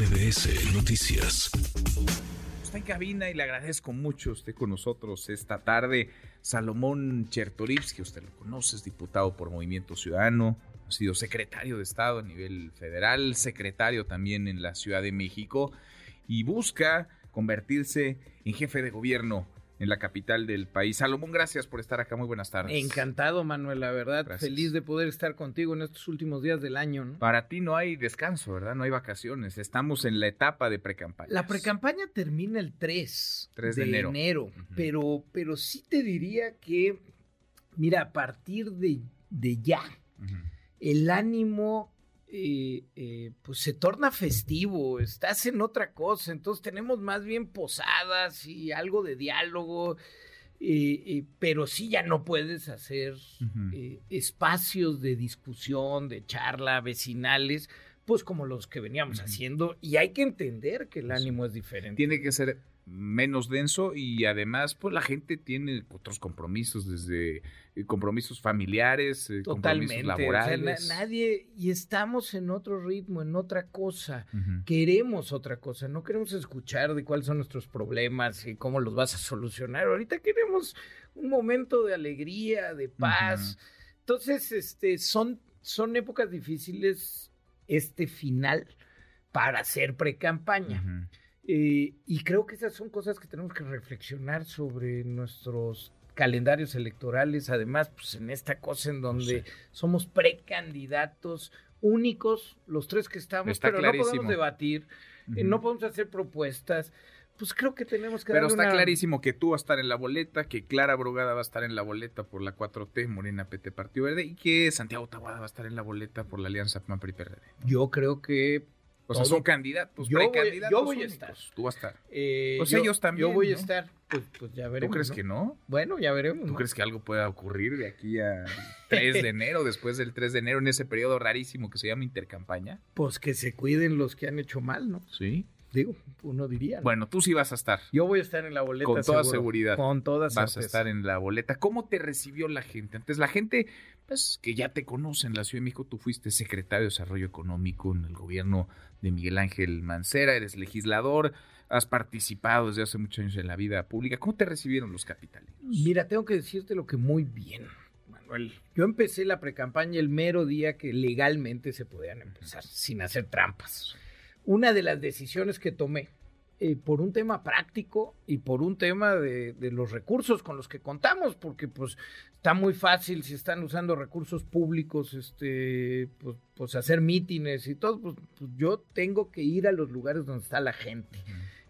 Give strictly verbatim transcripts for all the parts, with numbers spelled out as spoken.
M V S Noticias. Está en cabina y le agradezco mucho esté con nosotros esta tarde. Salomón Chertorivski, usted lo conoce, es diputado por Movimiento Ciudadano, ha sido secretario de Estado a nivel federal, secretario también en la Ciudad de México, y busca convertirse en jefe de gobierno en la capital del país. Salomón, gracias por estar acá, muy buenas tardes. Encantado, Manuel, la verdad, gracias. Feliz de poder estar contigo en estos últimos días del año, ¿no? Para ti no hay descanso, ¿verdad? No hay vacaciones, estamos en la etapa de precampaña. La precampaña termina el tres de enero, enero uh-huh. pero, pero sí te diría que, mira, a partir de, de ya, uh-huh. el ánimo eh, eh, pues se torna festivo, estás en otra cosa, entonces tenemos más bien posadas y algo de diálogo, eh, eh, pero sí ya no puedes hacer uh-huh. eh, espacios de discusión, de charla, vecinales, pues como los que veníamos uh-huh. haciendo, y hay que entender que el ánimo sí. es diferente. Tiene que ser menos denso y además pues la gente tiene otros compromisos, desde compromisos familiares, totalmente, compromisos laborales. O sea, na- nadie, y estamos en otro ritmo, en otra cosa, uh-huh. queremos otra cosa, no queremos escuchar de cuáles son nuestros problemas y cómo los vas a solucionar, ahorita queremos un momento de alegría, de paz, uh-huh. entonces este son, son épocas difíciles este final para hacer precampaña. Uh-huh. Eh, y creo que esas son cosas que tenemos que reflexionar sobre nuestros calendarios electorales, además pues en esta cosa en donde no sé. somos precandidatos únicos, los tres que estamos, está pero clarísimo. No podemos debatir, uh-huh. eh, no podemos hacer propuestas, pues creo que tenemos que... Pero está una... clarísimo que tú vas a estar en la boleta, que Clara Brugada va a estar en la boleta por la cuatro T, Morena, P T, Partido Verde, y que Santiago Taboada va a estar en la boleta por la Alianza P A N P R I P R D. Yo creo que... O sea, son candidatos, yo precandidatos. Voy, yo voy únicos. A estar. Tú vas a estar. Eh, o sea, yo, ellos también. Yo voy ¿no? a estar. Pues, pues ya veremos. ¿Tú crees ¿no? que no? Bueno, ya veremos. ¿Tú ¿no? crees que algo pueda ocurrir de aquí a tres de enero, después del tres de enero, en ese periodo rarísimo que se llama intercampaña? Pues que se cuiden los que han hecho mal, ¿no? Sí. Digo, uno diría. ¿No? Bueno, tú sí vas a estar. Yo voy a estar en la boleta. Con toda seguro. Seguridad. Con toda seguridad. Vas certeza. A estar en la boleta. ¿Cómo te recibió la gente? Antes la gente, pues, que ya te conoce en la Ciudad de México, tú fuiste secretario de Desarrollo Económico en el gobierno de Miguel Ángel Mancera, eres legislador, has participado desde hace muchos años en la vida pública. ¿Cómo te recibieron los capitalinos? Mira, tengo que decirte lo que muy bien, Manuel. Yo empecé la precampaña el mero día que legalmente se podían empezar, sin hacer trampas. Una de las decisiones que tomé, eh, por un tema práctico y por un tema de, de los recursos con los que contamos, porque pues está muy fácil si están usando recursos públicos, este, pues, pues hacer mítines y todo, pues, pues yo tengo que ir a los lugares donde está la gente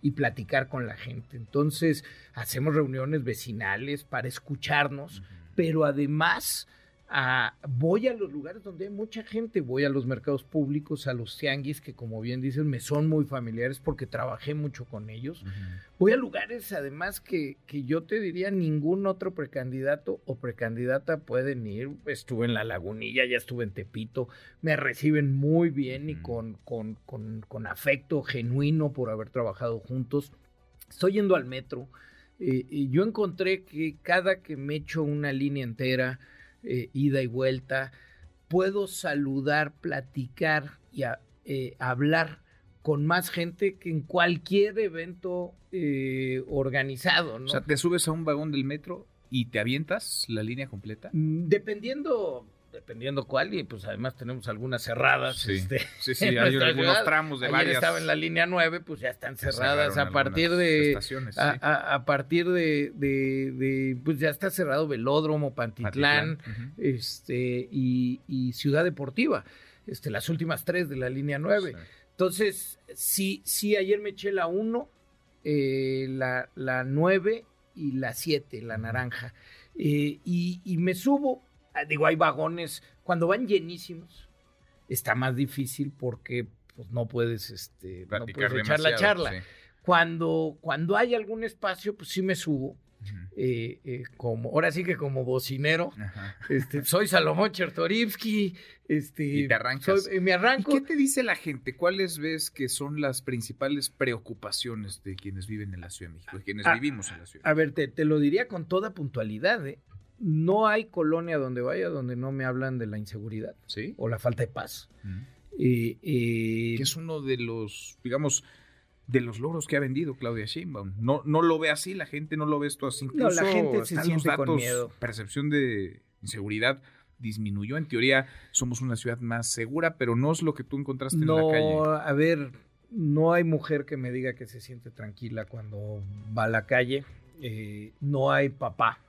y platicar con la gente. Entonces hacemos reuniones vecinales para escucharnos, uh-huh. pero además... A, voy a los lugares donde hay mucha gente, voy a los mercados públicos, a los tianguis, que como bien dices, me son muy familiares porque trabajé mucho con ellos. Uh-huh. Voy a lugares, además, que, que yo te diría ningún otro precandidato o precandidata pueden ir. Estuve en la Lagunilla, ya estuve en Tepito, me reciben muy bien uh-huh. y con, con, con, con afecto genuino por haber trabajado juntos. Estoy yendo al metro eh, y yo encontré que cada que me echo una línea entera, Eh, ida y vuelta, puedo saludar, platicar y a, eh, hablar con más gente que en cualquier evento eh, organizado, ¿no? O sea, ¿te subes a un vagón del metro y te avientas la línea completa? Dependiendo... dependiendo cuál, y pues además tenemos algunas cerradas. Sí, este, sí, sí hay algunos ciudad. Tramos de ayer varias. Estaba en la línea nueve, pues ya están cerradas a partir de, estaciones, a, sí. a, a partir de, de, de, pues ya está cerrado Velódromo, Pantitlán, Pantitlán. Uh-huh. este y, y Ciudad Deportiva, este las últimas tres de la línea nueve. Sí. Entonces, sí, sí, ayer me eché la uno, eh, la, la nueve y la siete, la naranja, eh, y, y me subo. Digo, hay vagones, cuando van llenísimos, está más difícil porque pues, no puedes, este, no puedes echar la charla. Sí. Cuando, cuando hay algún espacio, pues sí me subo. Uh-huh. Eh, eh, como, ahora sí que como bocinero, uh-huh. este, soy Salomón Chertorivski, este, y te arrancas. Soy, eh, me arranco. ¿Y qué te dice la gente? ¿Cuáles ves que son las principales preocupaciones de quienes viven en la Ciudad de México, de quienes a, vivimos en la Ciudad de México? A ver, te, te lo diría con toda puntualidad, ¿eh? No hay colonia donde vaya donde no me hablan de la inseguridad, ¿sí? O la falta de paz. Uh-huh. Eh, eh, que es uno de los, digamos, de los logros que ha vendido Claudia Sheinbaum. No, no lo ve así, la gente no lo ve esto así. Incluso no, la gente se siente los datos, con miedo. Percepción de inseguridad disminuyó. En teoría, somos una ciudad más segura, pero no es lo que tú encontraste no, en la calle. No, a ver, no hay mujer que me diga que se siente tranquila cuando va a la calle. Eh, no hay papá,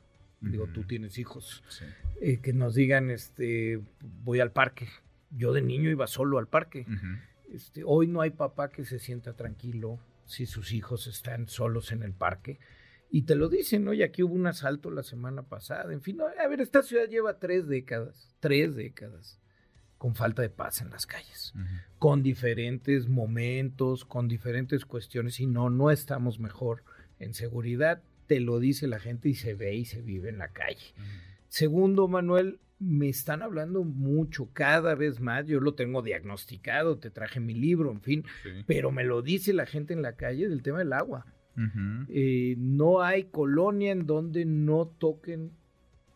digo, uh-huh. tú tienes hijos, sí. eh, que nos digan, este, voy al parque. Yo de niño iba solo al parque. Uh-huh. Este, hoy no hay papá que se sienta tranquilo si sus hijos están solos en el parque. Y te lo dicen, ¿no? Y aquí hubo un asalto la semana pasada. En fin, no, a ver, esta ciudad lleva tres décadas, tres décadas, con falta de paz en las calles, uh-huh. con diferentes momentos, con diferentes cuestiones, y no, no estamos mejor en seguridad. Te lo dice la gente y se ve y se vive en la calle. Uh-huh. Segundo, Manuel, me están hablando mucho, cada vez más. Yo lo tengo diagnosticado, te traje mi libro, en fin, sí. pero me lo dice la gente en la calle del tema del agua. Uh-huh. Eh, no hay colonia en donde no toquen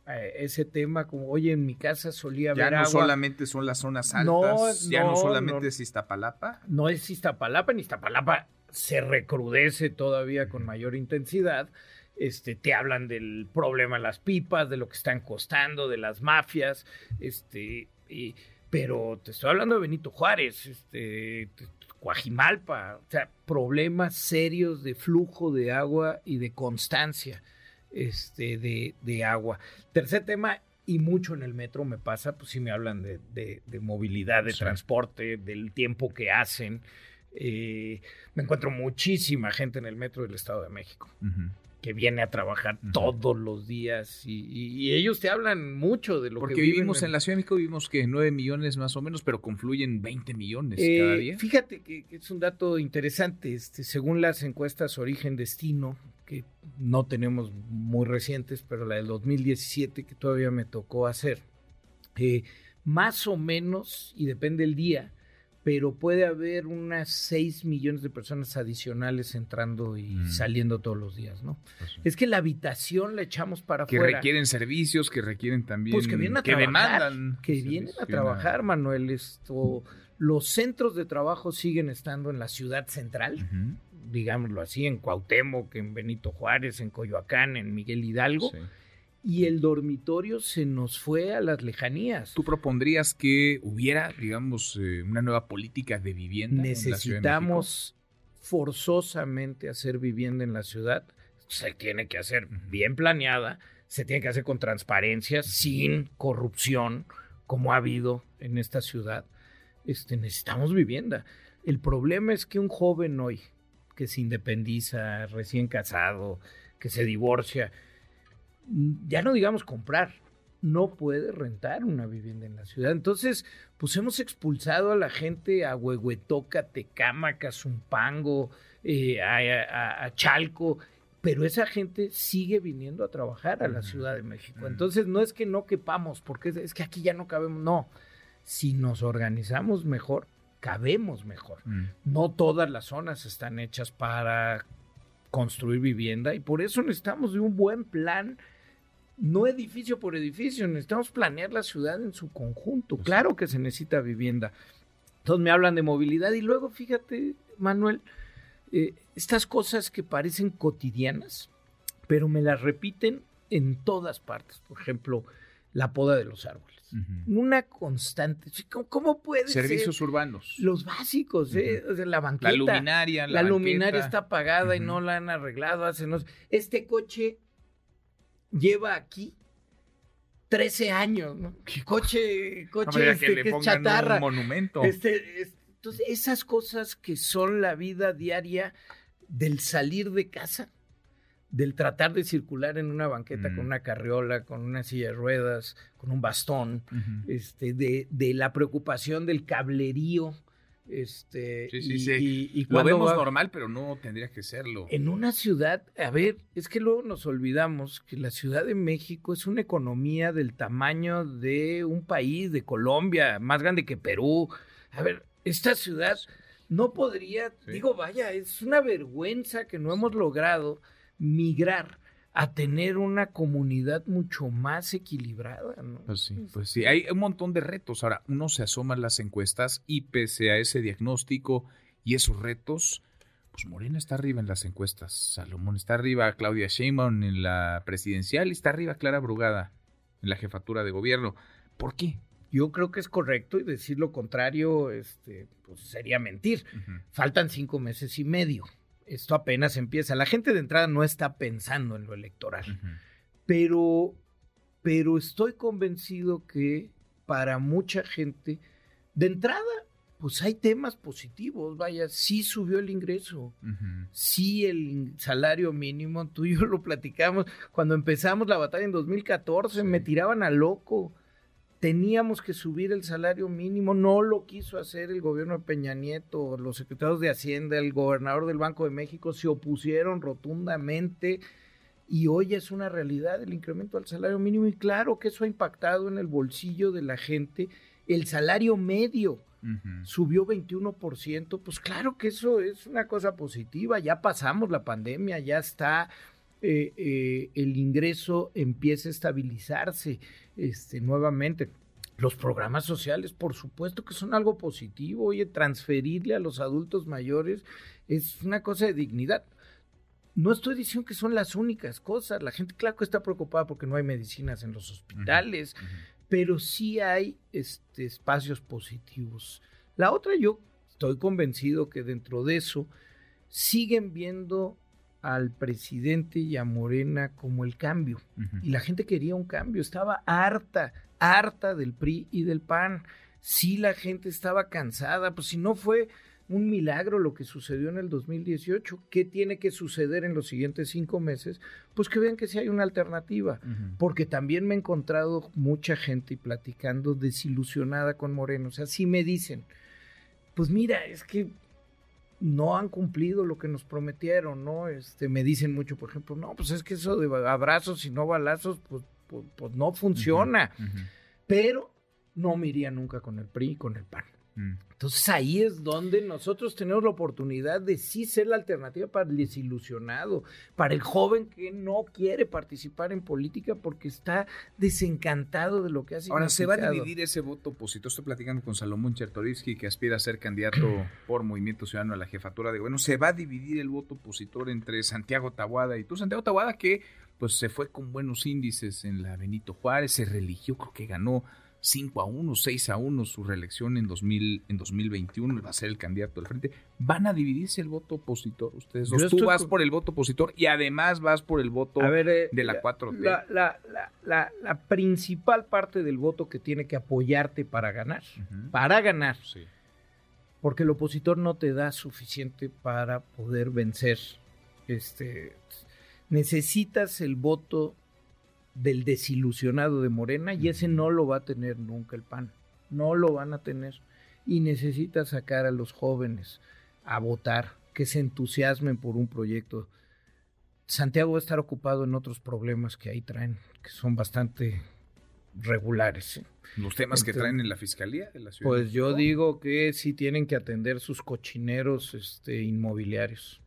eh, ese tema, como, oye, en mi casa solía haber agua. Ya no solamente son las zonas altas, no, ya no, no solamente no, es Iztapalapa. No es Iztapalapa, en Iztapalapa se recrudece todavía con mayor intensidad. Este, te hablan del problema de las pipas, de lo que están costando, de las mafias, este, y, pero te estoy hablando de Benito Juárez, este, Cuajimalpa, o sea, problemas serios de flujo de agua y de constancia, este, de, de agua. Tercer tema, y mucho en el metro me pasa, pues sí me hablan de, de, de movilidad, de sí. transporte, del tiempo que hacen. Eh, me encuentro muchísima gente en el metro del Estado de México. Uh-huh. que viene a trabajar uh-huh. todos los días y, y, y ellos te hablan mucho de lo Porque que Porque vivimos en... en la Ciudad de México, vivimos que nueve millones más o menos, pero confluyen veinte millones eh, cada día. Fíjate que, que es un dato interesante, este, según las encuestas Origen-Destino, que no tenemos muy recientes, pero la del dos mil diecisiete que todavía me tocó hacer, eh, más o menos, y depende del día, pero puede haber unas seis millones de personas adicionales entrando y mm. saliendo todos los días, ¿no? Así. Es que la habitación la echamos para afuera. Que requieren servicios, que requieren también... Pues que vienen a que trabajar, demandan que vienen a trabajar, una... Manuel. Esto, los centros de trabajo siguen estando en la ciudad central, uh-huh. digámoslo así, en Cuauhtémoc, en Benito Juárez, en Coyoacán, en Miguel Hidalgo... Sí. Y el dormitorio se nos fue a las lejanías. ¿Tú propondrías que hubiera, digamos, eh, una nueva política de vivienda en la Ciudad de México? Necesitamos forzosamente hacer vivienda en la ciudad. Se tiene que hacer bien planeada, se tiene que hacer con transparencia, sin corrupción, como ha habido en esta ciudad. Este, necesitamos vivienda. El problema es que un joven hoy, que se independiza, recién casado, que se divorcia... ya no digamos comprar, no puede rentar una vivienda en la ciudad. Entonces, pues hemos expulsado a la gente a Huehuetoca, Tecámac, a Zumpango, eh, a, a, a Chalco, pero esa gente sigue viniendo a trabajar a la Ciudad de México. Entonces, no es que no quepamos, porque es, es que aquí ya no cabemos, no. Si nos organizamos mejor, cabemos mejor. Mm. No todas las zonas están hechas para construir vivienda y por eso necesitamos de un buen plan. No edificio por edificio, necesitamos planear la ciudad en su conjunto. Claro que se necesita vivienda. Entonces me hablan de movilidad y luego, fíjate, Manuel, eh, estas cosas que parecen cotidianas, pero me las repiten en todas partes. Por ejemplo, la poda de los árboles. Uh-huh. Una constante. ¿Cómo puede ser? Servicios urbanos. Los básicos, ¿eh? Uh-huh. O sea, la banqueta. La luminaria. La, la luminaria está apagada uh-huh. y no la han arreglado. Hace unos... Este coche... lleva aquí trece años, ¿no? Coche, coche no, este, que, le que es chatarra. Un monumento. Este, este, entonces, esas cosas que son la vida diaria del salir de casa, del tratar de circular en una banqueta mm. con una carriola, con una silla de ruedas, con un bastón, uh-huh. este, de, de la preocupación del cablerío. Este, sí, sí, y, sí. Y, y lo vemos va... normal, pero no tendría que serlo. En una ciudad, a ver, es que luego nos olvidamos que la Ciudad de México es una economía del tamaño de un país, de Colombia, más grande que Perú. A ver, esta ciudad no podría, sí. digo, vaya, es una vergüenza que no hemos logrado migrar a tener una comunidad mucho más equilibrada, ¿no? Pues sí, pues sí, hay un montón de retos. Ahora, uno se asoma a las encuestas y pese a ese diagnóstico y esos retos, pues Morena está arriba en las encuestas, Salomón está arriba, Claudia Sheinbaum en la presidencial, está arriba Clara Brugada en la jefatura de gobierno. ¿Por qué? Yo creo que es correcto y decir lo contrario este, pues sería mentir. Uh-huh. Faltan cinco meses y medio. Esto apenas empieza. La gente de entrada no está pensando en lo electoral, uh-huh. pero, pero estoy convencido que para mucha gente, de entrada, pues hay temas positivos. Vaya, sí subió el ingreso, uh-huh. sí el salario mínimo, tú y yo lo platicamos. Cuando empezamos la batalla en dos mil catorce, sí. me tiraban a loco. Teníamos que subir el salario mínimo, no lo quiso hacer el gobierno de Peña Nieto, los secretarios de Hacienda, el gobernador del Banco de México se opusieron rotundamente y hoy es una realidad el incremento al salario mínimo y claro que eso ha impactado en el bolsillo de la gente. El salario medio uh-huh. subió veintiuno por ciento, pues claro que eso es una cosa positiva, ya pasamos la pandemia, ya está... Eh, eh, el ingreso empieza a estabilizarse este, nuevamente. Los programas sociales, por supuesto que son algo positivo. Oye, transferirle a los adultos mayores es una cosa de dignidad. No estoy diciendo que son las únicas cosas. La gente, claro que está preocupada porque no hay medicinas en los hospitales, uh-huh, uh-huh. pero sí hay este, espacios positivos. La otra, yo estoy convencido que dentro de eso siguen viendo al presidente y a Morena como el cambio, uh-huh. y la gente quería un cambio, estaba harta, harta del P R I y del P A N, sí la gente estaba cansada, pues si no fue un milagro lo que sucedió en el dos mil dieciocho, ¿qué tiene que suceder en los siguientes cinco meses? Pues que vean que sí hay una alternativa, uh-huh. porque también me he encontrado mucha gente y platicando desilusionada con Morena, o sea, sí me dicen, pues mira, es que no han cumplido lo que nos prometieron, ¿no? Este, me dicen mucho, por ejemplo, no, pues es que eso de abrazos y no balazos, pues, pues, pues no funciona. Uh-huh, uh-huh. Pero no me iría nunca con el P R I y con el P A N. Uh-huh. Entonces ahí es donde nosotros tenemos la oportunidad de sí ser la alternativa para el desilusionado, para el joven que no quiere participar en política porque está desencantado de lo que ha significado. Ahora, ¿se va a dividir ese voto opositor? Estoy platicando con Salomón Chertorivski, que aspira a ser candidato por Movimiento Ciudadano a la jefatura de gobierno. ¿Se va a dividir el voto opositor entre Santiago Taboada y tú? Santiago Taboada, que pues se fue con buenos índices en la Benito Juárez, se religió, creo que ganó cinco a uno, seis a uno su reelección en dos mil, en dos mil veintiuno, va a ser el candidato del frente. ¿Van a dividirse el voto opositor ustedes dos? Tú vas con... por el voto opositor y además vas por el voto a ver, eh, de la, la cuatro T. La, la, la, la, la principal parte del voto que tiene que apoyarte para ganar, uh-huh. para ganar, sí. porque el opositor no te da suficiente para poder vencer. Este, necesitas el voto del desilusionado de Morena y ese no lo va a tener nunca el P A N, no lo van a tener y necesita sacar a los jóvenes a votar, que se entusiasmen por un proyecto. Santiago va a estar ocupado en otros problemas que ahí traen, que son bastante regulares. ¿Eh? Los temas Entonces, que traen en la Fiscalía de la Ciudad. Pues yo digo que sí tienen que atender sus cochineros este, inmobiliarios.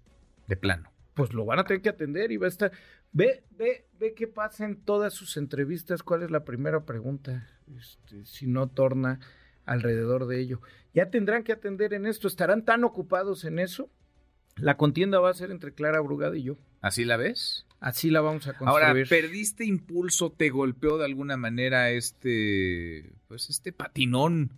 De plano. Pues lo van a tener que atender y va a estar... Ve, ve, ve qué pasa en todas sus entrevistas, cuál es la primera pregunta, este, si no torna alrededor de ello. Ya tendrán que atender en esto, ¿estarán tan ocupados en eso? La contienda va a ser entre Clara Brugada y yo. ¿Así la ves? Así la vamos a construir. Ahora, ¿perdiste impulso, te golpeó de alguna manera este, pues este patinón,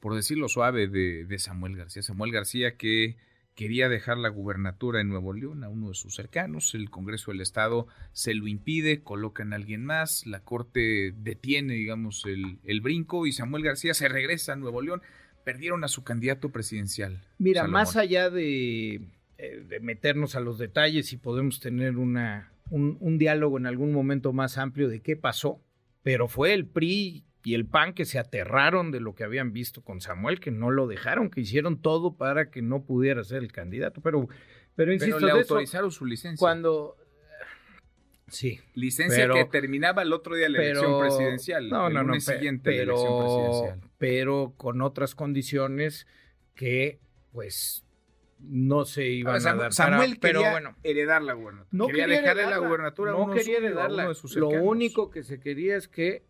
por decirlo suave, de, de Samuel García? Samuel García que... quería dejar la gubernatura en Nuevo León a uno de sus cercanos, el Congreso del Estado se lo impide, colocan a alguien más, la Corte detiene, digamos, el, el brinco y Samuel García se regresa a Nuevo León, perdieron a su candidato presidencial. Mira, Salomón. Más allá de, de meternos a los detalles y podemos tener una, un, un diálogo en algún momento más amplio de qué pasó, pero fue el P R I y el P A N que se aterraron de lo que habían visto con Samuel, que no lo dejaron, que hicieron todo para que no pudiera ser el candidato. Pero, pero insisto, pero le autorizaron eso, su licencia. Cuando sí, licencia pero, que terminaba el otro día la pero, elección presidencial, no, el no, lunes no, siguiente pero, la elección presidencial, pero con otras condiciones que, pues, no se iban a, ver, Samuel, a dar. Samuel quería pero bueno, heredar la gubernatura. No quería, quería dejarle la gubernatura. No quería heredarla. Uno de sus cercanos. Lo único que se quería es que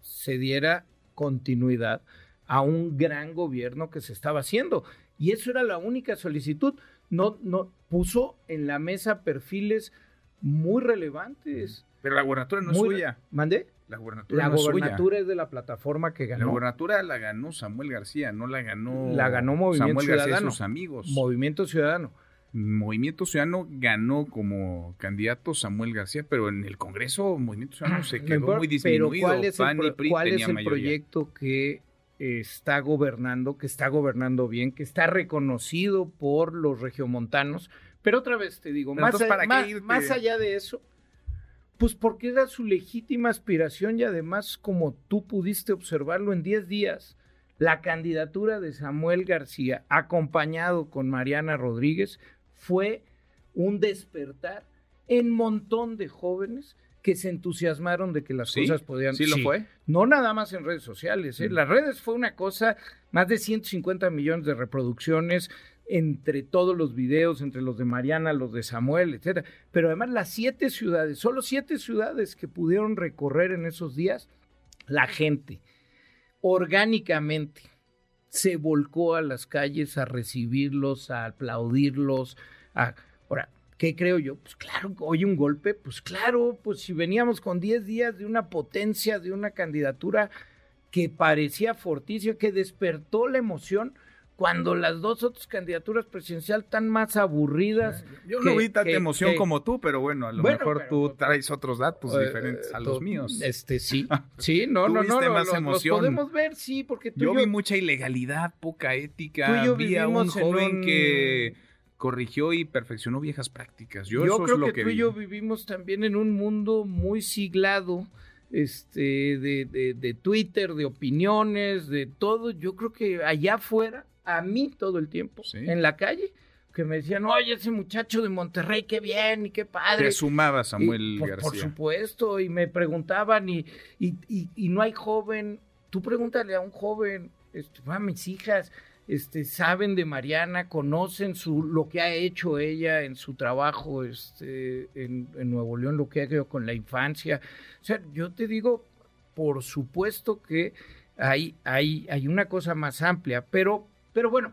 se diera continuidad a un gran gobierno que se estaba haciendo. Y eso era la única solicitud. No, no puso en la mesa perfiles muy relevantes. Pero la gubernatura no es muy, suya. ¿Mandé? La gubernatura, la no gubernatura es, es de la plataforma que ganó. La gubernatura la ganó Samuel García, no la ganó. La ganó Movimiento Samuel Ciudadano. García y sus amigos. Movimiento Ciudadano. Movimiento Ciudadano ganó como candidato Samuel García, pero en el Congreso Movimiento Ciudadano se quedó pero, muy disminuido. Pero ¿cuál es el, pro, ¿cuál es el proyecto que está gobernando, que está gobernando bien, que está reconocido por los regiomontanos? Pero otra vez te digo, más, entonces, ¿para más, qué irte? Más allá de eso. Pues porque era su legítima aspiración y además, como tú pudiste observarlo en diez días, la candidatura de Samuel García, acompañado con Mariana Rodríguez, fue un despertar en un montón de jóvenes que se entusiasmaron de que las ¿Sí? cosas podían... Sí, lo sí. fue. No nada más en redes sociales. ¿eh? Mm. Las redes fue una cosa, más de ciento cincuenta millones de reproducciones, entre todos los videos, entre los de Mariana, los de Samuel, etcétera. Pero además las siete ciudades, solo siete ciudades que pudieron recorrer en esos días, la gente orgánicamente se volcó a las calles a recibirlos, a aplaudirlos. A... Ahora, ¿qué creo yo? Pues claro, hoy un golpe, pues claro, pues si veníamos con diez días de una potencia, de una candidatura que parecía fortísima, que despertó la emoción, cuando las dos otras candidaturas presidenciales están más aburridas. Yo no que, vi tanta que, emoción que, como tú, pero bueno, a lo bueno, mejor pero, tú traes otros datos uh, diferentes a los uh, míos. Este sí, sí, no, no, no, más lo, los podemos ver, sí, porque tú yo y yo... vi mucha ilegalidad, poca ética, yo vi a un joven un... que corrigió y perfeccionó viejas prácticas. Yo, yo eso creo es lo que, que tú vi. y yo vivimos también en un mundo muy siglado, este, de, de, de Twitter, de opiniones, de todo. Yo creo que allá afuera, a mí todo el tiempo, sí. en la calle, que me decían, oye, ese muchacho de Monterrey, qué bien y qué padre. Te sumaba Samuel y, por, García. Por supuesto, y me preguntaban, y, y, y, y no hay joven, tú pregúntale a un joven, este, ah, mis hijas este, saben de Mariana, conocen su, lo que ha hecho ella en su trabajo este, en, en Nuevo León, lo que ha hecho con la infancia. O sea, yo te digo, por supuesto que hay, hay, hay una cosa más amplia, pero... Pero bueno,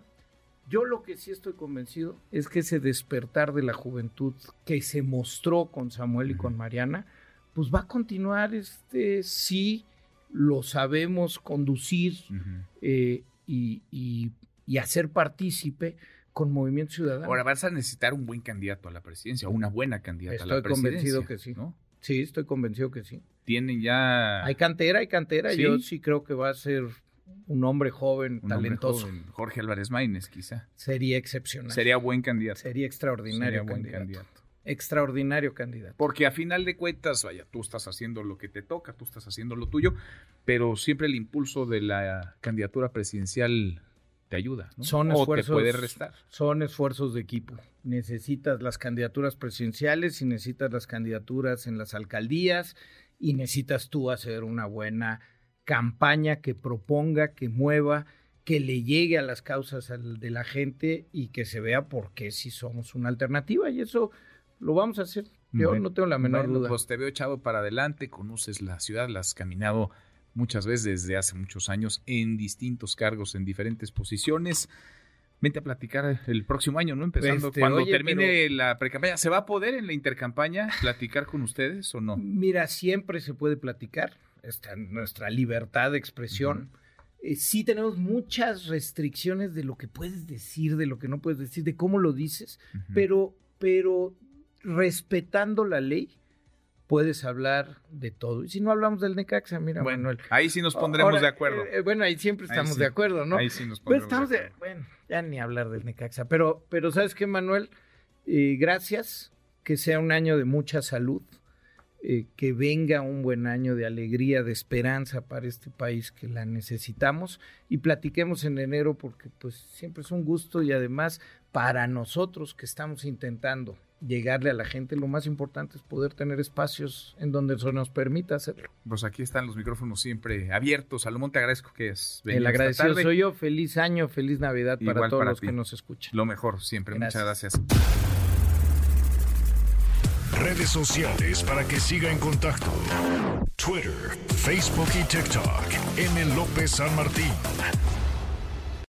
yo lo que sí estoy convencido es que ese despertar de la juventud que se mostró con Samuel y con Mariana, pues va a continuar este, si lo sabemos conducir uh-huh. eh, y, y, y hacer partícipe con Movimiento Ciudadano. Ahora vas a necesitar un buen candidato a la presidencia, una buena candidata estoy a la presidencia. Estoy convencido que sí, ¿no? Sí, estoy convencido que sí. Tienen ya... Hay cantera, hay cantera, ¿Sí? yo sí creo que va a ser... Un hombre joven, un talentoso. Hombre joven. Jorge Álvarez Máynez, quizá. Sería excepcional. Sería buen candidato. Sería extraordinario Sería buen candidato. candidato. Extraordinario candidato. Porque a final de cuentas, vaya, tú estás haciendo lo que te toca, tú estás haciendo lo tuyo, pero siempre el impulso de la candidatura presidencial te ayuda, ¿no? Son o esfuerzos, te puede restar. Son esfuerzos de equipo. Necesitas las candidaturas presidenciales y necesitas las candidaturas en las alcaldías y necesitas tú hacer una buena campaña que proponga, que mueva, que le llegue a las causas de la gente y que se vea por qué si somos una alternativa, y eso lo vamos a hacer. Yo bueno, no tengo la menor bueno, duda. Pues te veo echado para adelante, conoces la ciudad, la has caminado muchas veces desde hace muchos años en distintos cargos, en diferentes posiciones. Vente a platicar el próximo año, ¿no? Empezando este, cuando oye, termine pero, la precampaña. ¿Se va a poder en la intercampaña platicar con ustedes o no? Mira, siempre se puede platicar. Esta, nuestra libertad de expresión, uh-huh. eh, sí tenemos muchas restricciones de lo que puedes decir, de lo que no puedes decir, de cómo lo dices, uh-huh. pero, pero respetando la ley puedes hablar de todo. Y si no hablamos del NECAXA, mira, bueno, Manuel. Ahí sí nos pondremos ahora, de acuerdo. Eh, bueno, ahí siempre estamos ahí sí, de acuerdo, ¿no? Ahí sí nos pondremos pues de acuerdo. De, bueno, ya ni hablar del NECAXA, pero, pero ¿sabes qué, Manuel? Eh, gracias, que sea un año de mucha salud. Eh, que venga un buen año de alegría, de esperanza para este país que la necesitamos y platiquemos en enero porque pues siempre es un gusto y además para nosotros que estamos intentando llegarle a la gente, lo más importante es poder tener espacios en donde eso nos permita hacerlo. Pues aquí están los micrófonos siempre abiertos. Salomón, te agradezco que es venido. El agradecido esta tarde. Soy yo. Feliz año, feliz Navidad. Igual para todos para los ti. Que nos escuchan. Lo mejor siempre. Gracias. Muchas gracias. Redes sociales para que siga en contacto: Twitter, Facebook y TikTok. M. López San Martín.